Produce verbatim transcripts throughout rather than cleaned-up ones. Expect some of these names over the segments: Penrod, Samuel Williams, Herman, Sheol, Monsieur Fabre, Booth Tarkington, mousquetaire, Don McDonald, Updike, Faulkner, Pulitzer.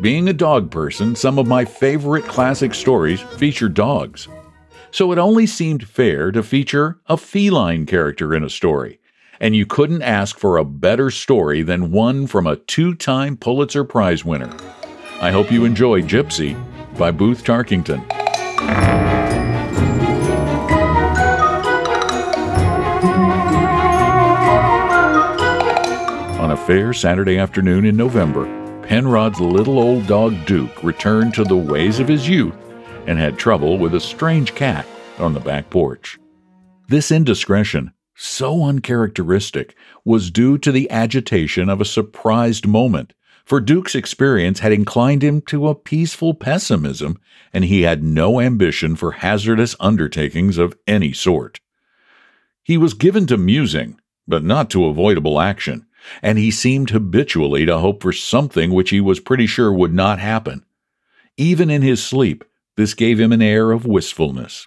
Being a dog person, some of my favorite classic stories feature dogs. So it only seemed fair to feature a feline character in a story. And you couldn't ask for a better story than one from a two-time Pulitzer Prize winner. I hope you enjoy Gypsy by Booth Tarkington. On a fair Saturday afternoon in November, Penrod's little old dog Duke returned to the ways of his youth and had trouble with a strange cat on the back porch. This indiscretion, so uncharacteristic, was due to the agitation of a surprised moment, for Duke's experience had inclined him to a peaceful pessimism, and he had no ambition for hazardous undertakings of any sort. He was given to musing, but not to avoidable action, and he seemed habitually to hope for something which he was pretty sure would not happen. Even in his sleep, this gave him an air of wistfulness.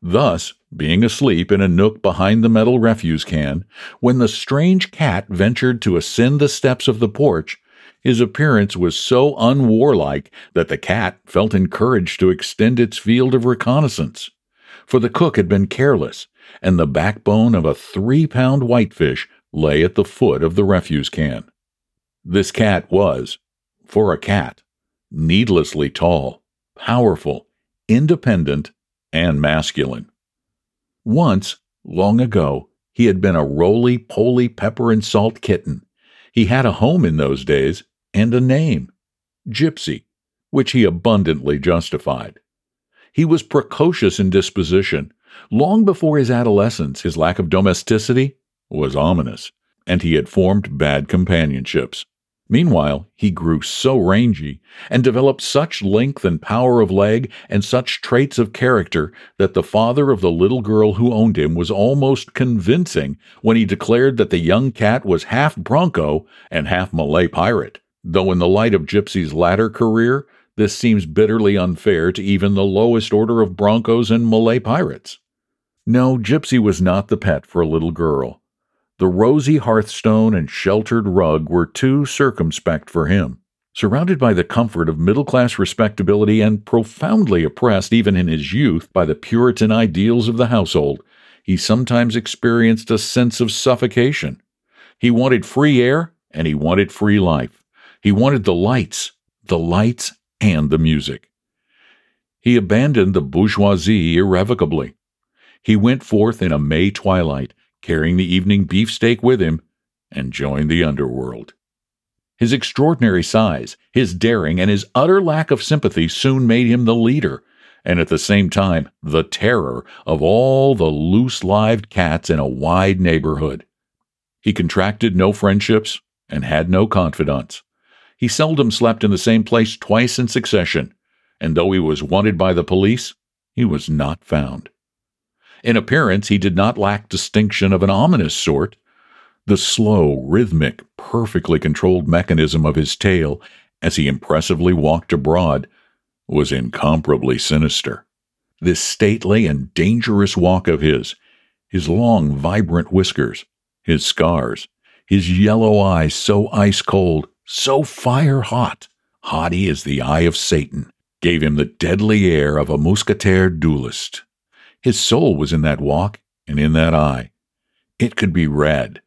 Thus, being asleep in a nook behind the metal refuse can, when the strange cat ventured to ascend the steps of the porch, his appearance was so unwarlike that the cat felt encouraged to extend its field of reconnaissance. For the cook had been careless, and the backbone of a three-pound whitefish lay at the foot of the refuse can. This cat was, for a cat, needlessly tall, powerful, independent, and masculine. Once, long ago, he had been a roly-poly pepper-and-salt kitten. He had a home in those days, and a name, Gypsy, which he abundantly justified. He was precocious in disposition. Long before his adolescence, his lack of domesticity was ominous, and he had formed bad companionships. Meanwhile, he grew so rangy and developed such length and power of leg and such traits of character that the father of the little girl who owned him was almost convincing when he declared that the young cat was half bronco and half Malay pirate, though in the light of Gypsy's latter career, this seems bitterly unfair to even the lowest order of broncos and Malay pirates. No, Gypsy was not the pet for a little girl. The rosy hearthstone and sheltered rug were too circumspect for him. Surrounded by the comfort of middle-class respectability and profoundly oppressed even in his youth by the Puritan ideals of the household, he sometimes experienced a sense of suffocation. He wanted free air, and he wanted free life. He wanted the lights, the lights and the music. He abandoned the bourgeoisie irrevocably. He went forth in a May twilight, carrying the evening beefsteak with him, and joined the underworld. His extraordinary size, his daring, and his utter lack of sympathy soon made him the leader, and at the same time the terror of all the loose-lived cats in a wide neighborhood. He contracted no friendships and had no confidants. He seldom slept in the same place twice in succession, and though he was wanted by the police, he was not found. In appearance, he did not lack distinction of an ominous sort. The slow, rhythmic, perfectly controlled mechanism of his tail, as he impressively walked abroad, was incomparably sinister. This stately and dangerous walk of his, his long, vibrant whiskers, his scars, his yellow eyes so ice-cold, so fire-hot, haughty as the eye of Satan, gave him the deadly air of a mousquetaire duelist. His soul was in that walk and in that eye. It could be read.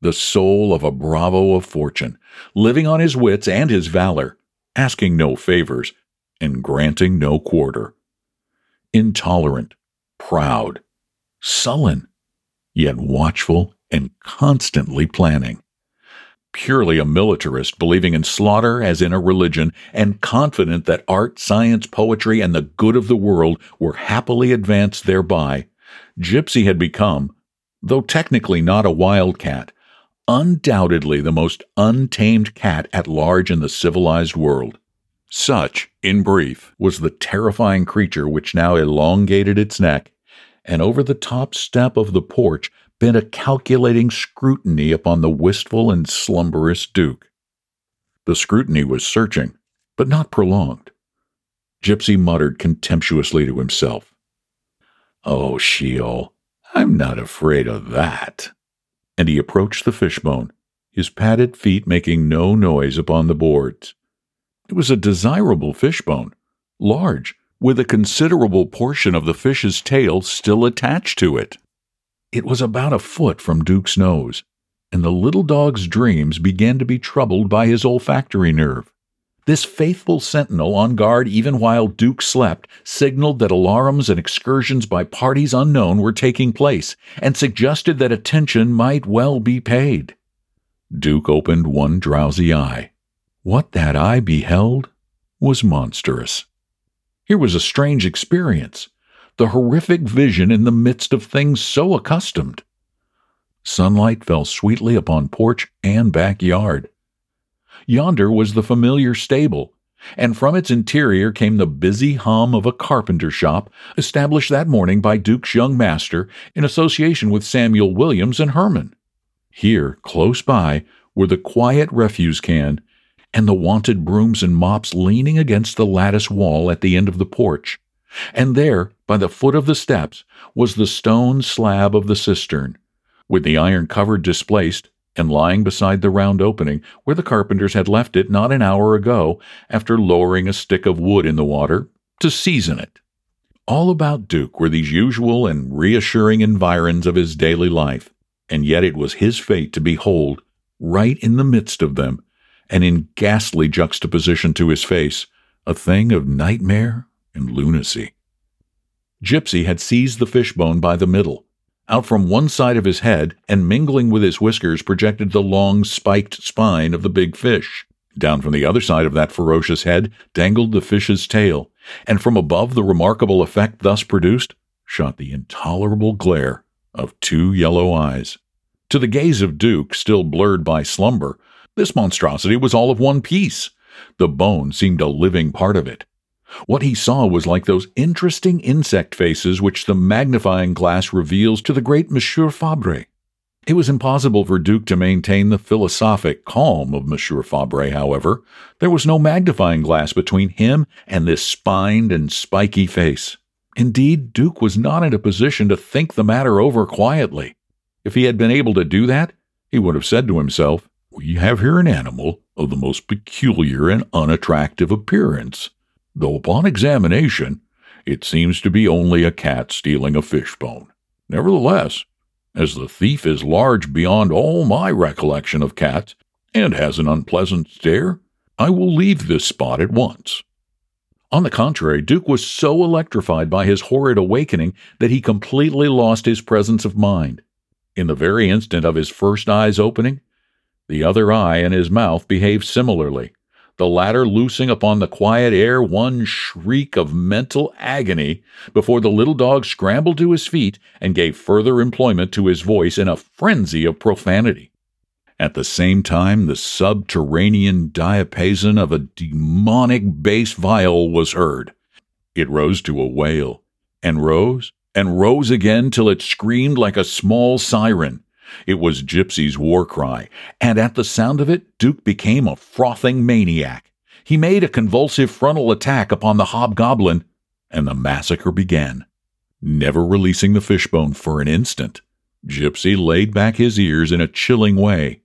The soul of a bravo of fortune, living on his wits and his valor, asking no favors, and granting no quarter. Intolerant, proud, sullen, yet watchful and constantly planning. Purely a militarist, believing in slaughter as in a religion, and confident that art, science, poetry, and the good of the world were happily advanced thereby, Gypsy had become, though technically not a wildcat, undoubtedly the most untamed cat at large in the civilized world. Such, in brief, was the terrifying creature which now elongated its neck, and over the top step of the porch bent a calculating scrutiny upon the wistful and slumberous Duke. The scrutiny was searching, but not prolonged. Gypsy muttered contemptuously to himself, "Oh, Sheol, I'm not afraid of that." And he approached the fishbone, his padded feet making no noise upon the boards. It was a desirable fishbone, large, with a considerable portion of the fish's tail still attached to it. It was about a foot from Duke's nose, and the little dog's dreams began to be troubled by his olfactory nerve. This faithful sentinel on guard even while Duke slept signaled that alarums and excursions by parties unknown were taking place, and suggested that attention might well be paid. Duke opened one drowsy eye. What that eye beheld was monstrous. Here was a strange experience, the horrific vision in the midst of things so accustomed. Sunlight fell sweetly upon porch and backyard. Yonder was the familiar stable, and from its interior came the busy hum of a carpenter shop established that morning by Duke's young master in association with Samuel Williams and Herman. Here, close by, were the quiet refuse can and the wanted brooms and mops leaning against the lattice wall at the end of the porch, and there, by the foot of the steps, was the stone slab of the cistern, with the iron cover displaced and lying beside the round opening where the carpenters had left it not an hour ago after lowering a stick of wood in the water to season it. All about Duke were these usual and reassuring environs of his daily life, and yet it was his fate to behold, right in the midst of them, and in ghastly juxtaposition to his face, a thing of nightmare and lunacy. Gypsy had seized the fishbone by the middle. Out from one side of his head, and mingling with his whiskers, projected the long, spiked spine of the big fish. Down from the other side of that ferocious head dangled the fish's tail, and from above the remarkable effect thus produced shot the intolerable glare of two yellow eyes. To the gaze of Duke, still blurred by slumber, this monstrosity was all of one piece. The bone seemed a living part of it. What he saw was like those interesting insect faces which the magnifying glass reveals to the great Monsieur Fabre. It was impossible for Duke to maintain the philosophic calm of Monsieur Fabre, however. There was no magnifying glass between him and this spined and spiky face. Indeed, Duke was not in a position to think the matter over quietly. If he had been able to do that, he would have said to himself, "We have here an animal of the most peculiar and unattractive appearance, though upon examination it seems to be only a cat stealing a fishbone. Nevertheless, as the thief is large beyond all my recollection of cats, and has an unpleasant stare, I will leave this spot at once." On the contrary, Duke was so electrified by his horrid awakening that he completely lost his presence of mind. In the very instant of his first eye's opening, the other eye and his mouth behaved similarly, the latter loosing upon the quiet air one shriek of mental agony before the little dog scrambled to his feet and gave further employment to his voice in a frenzy of profanity. At the same time, the subterranean diapason of a demonic bass viol was heard. It rose to a wail, and rose, and rose again till it screamed like a small siren. It was Gypsy's war cry, and at the sound of it, Duke became a frothing maniac. He made a convulsive frontal attack upon the hobgoblin, and the massacre began. Never releasing the fishbone for an instant, Gypsy laid back his ears in a chilling way,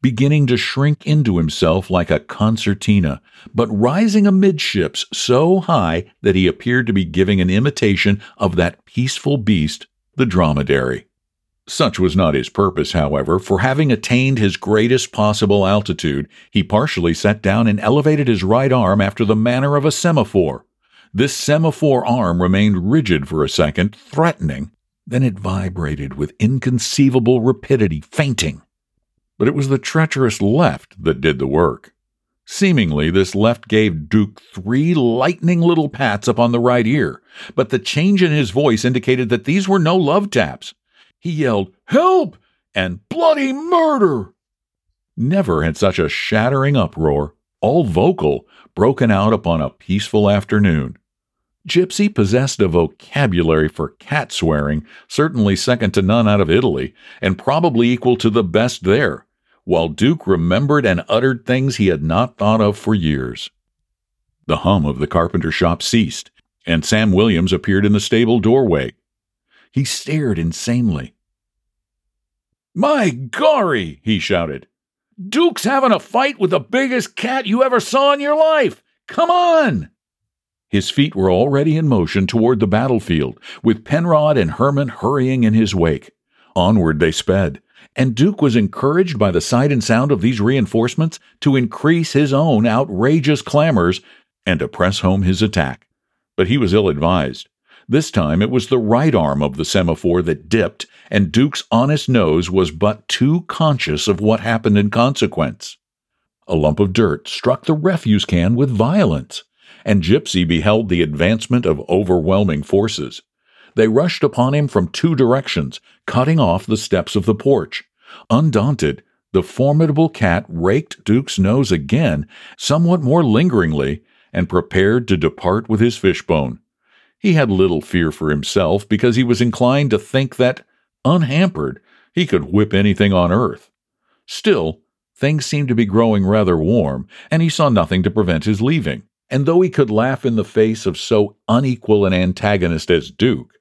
beginning to shrink into himself like a concertina, but rising amidships so high that he appeared to be giving an imitation of that peaceful beast, the dromedary. Such was not his purpose, however, for having attained his greatest possible altitude, he partially sat down and elevated his right arm after the manner of a semaphore. This semaphore arm remained rigid for a second, threatening. Then it vibrated with inconceivable rapidity, fainting. But it was the treacherous left that did the work. Seemingly, this left gave Duke three lightning little pats upon the right ear, but the change in his voice indicated that these were no love taps. He yelled, "Help!" and "Bloody murder!" Never had such a shattering uproar all vocal, broken out upon a peaceful afternoon. Gypsy possessed a vocabulary for cat swearing, certainly second to none out of Italy, and probably equal to the best there, while Duke remembered and uttered things he had not thought of for years. The hum of the carpenter shop ceased, and Sam Williams appeared in the stable doorway. He stared insanely. "My gorry!" he shouted. "Duke's having a fight with the biggest cat you ever saw in your life! Come on!" His feet were already in motion toward the battlefield, with Penrod and Herman hurrying in his wake. Onward they sped, and Duke was encouraged by the sight and sound of these reinforcements to increase his own outrageous clamors and to press home his attack. But he was ill-advised. This time it was the right arm of the semaphore that dipped, and Duke's honest nose was but too conscious of what happened in consequence. A lump of dirt struck the refuse can with violence, and Gypsy beheld the advancement of overwhelming forces. They rushed upon him from two directions, cutting off the steps of the porch. Undaunted, the formidable cat raked Duke's nose again, somewhat more lingeringly, and prepared to depart with his fishbone. He had little fear for himself because he was inclined to think that, unhampered, he could whip anything on earth. Still, things seemed to be growing rather warm, and he saw nothing to prevent his leaving. And though he could laugh in the face of so unequal an antagonist as Duke,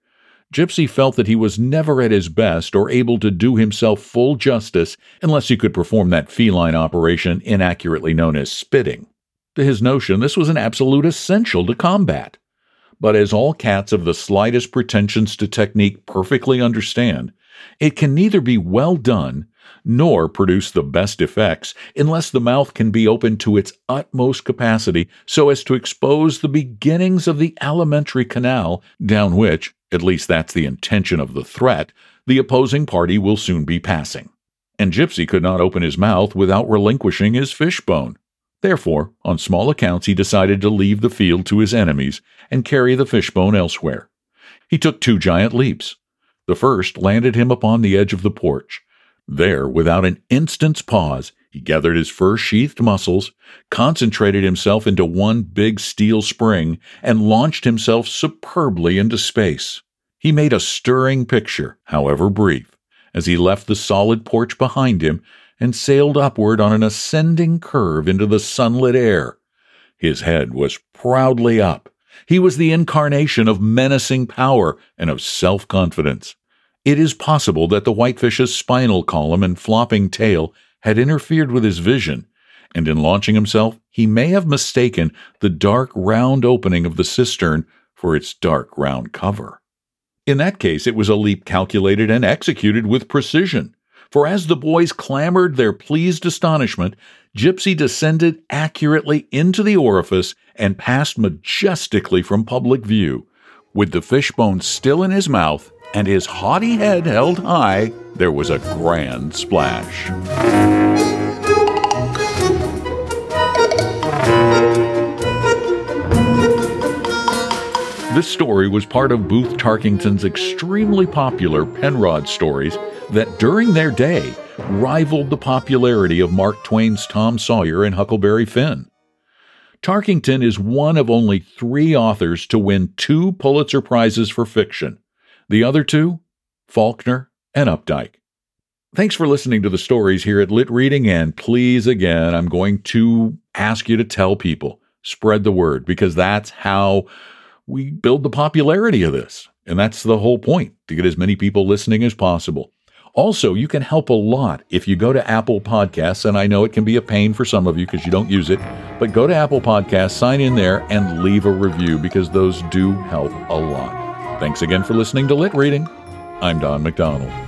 Gypsy felt that he was never at his best or able to do himself full justice unless he could perform that feline operation inaccurately known as spitting. To his notion, this was an absolute essential to combat. But as all cats of the slightest pretensions to technique perfectly understand, it can neither be well done nor produce the best effects unless the mouth can be opened to its utmost capacity so as to expose the beginnings of the alimentary canal down which, at least that's the intention of the threat, the opposing party will soon be passing. And Gypsy could not open his mouth without relinquishing his fishbone. Therefore, on small accounts he decided to leave the field to his enemies and carry the fishbone elsewhere. He took two giant leaps. The first landed him upon the edge of the porch. There, without an instant's pause, he gathered his fur-sheathed muscles, concentrated himself into one big steel spring, and launched himself superbly into space. He made a stirring picture, however brief, as he left the solid porch behind him and sailed upward on an ascending curve into the sunlit air. His head was proudly up. He was the incarnation of menacing power and of self-confidence. It is possible that the whitefish's spinal column and flopping tail had interfered with his vision, and in launching himself he may have mistaken the dark round opening of the cistern for its dark round cover. In that case, it was a leap calculated and executed with precision, for as the boys clamored their pleased astonishment, Gypsy descended accurately into the orifice and passed majestically from public view. With the fishbone still in his mouth, and his haughty head held high, there was a grand splash. This story was part of Booth Tarkington's extremely popular Penrod stories that during their day rivaled the popularity of Mark Twain's Tom Sawyer and Huckleberry Finn. Tarkington is one of only three authors to win two Pulitzer Prizes for fiction. The other two, Faulkner and Updike. Thanks for listening to the stories here at Lit Reading, and please again, I'm going to ask you to tell people, spread the word, because that's how we build the popularity of this, and that's the whole point, to get as many people listening as possible. Also, you can help a lot if you go to Apple Podcasts, and I know it can be a pain for some of you because you don't use it, but go to Apple Podcasts, sign in there, and leave a review because those do help a lot. Thanks again for listening to Lit Reading. I'm Don McDonald.